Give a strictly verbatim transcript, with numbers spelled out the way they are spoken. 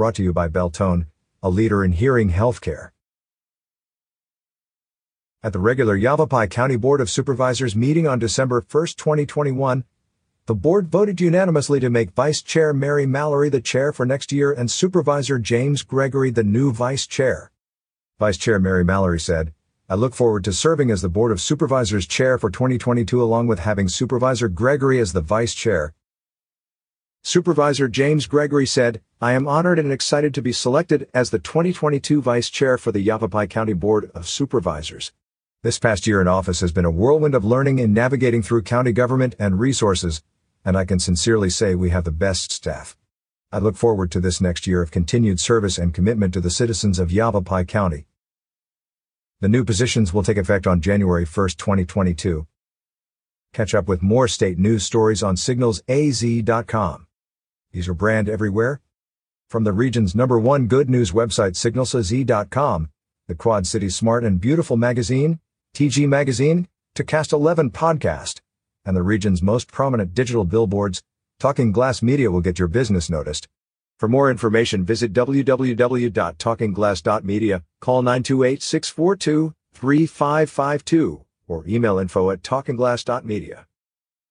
brought to you by Beltone, a leader in hearing healthcare. At the regular Yavapai County Board of Supervisors meeting on December first, twenty twenty-one, the board voted unanimously to make Vice Chair Mary Mallory the chair for next year and Supervisor James Gregory the new vice chair. Vice Chair Mary Mallory said, "I look forward to serving as the Board of Supervisors chair for twenty twenty-two along with having Supervisor Gregory as the vice chair." Supervisor James Gregory said, "I am honored and excited to be selected as the twenty twenty-two vice chair for the Yavapai County Board of Supervisors. This past year in office has been a whirlwind of learning and navigating through county government and resources, and I can sincerely say we have the best staff. I look forward to this next year of continued service and commitment to the citizens of Yavapai County." The new positions will take effect on January first, twenty twenty-two. Catch up with more state news stories on signals a z dot com. These are brand everywhere. From the region's number one good news website signals a z dot com, the Quad City Smart and Beautiful Magazine, T G Magazine, to Cast eleven Podcast, and the region's most prominent digital billboards, Talking Glass Media will get your business noticed. For more information, visit w w w dot talking glass dot media, call nine two eight, six four two, three five five two, or email info at talking glass dot media.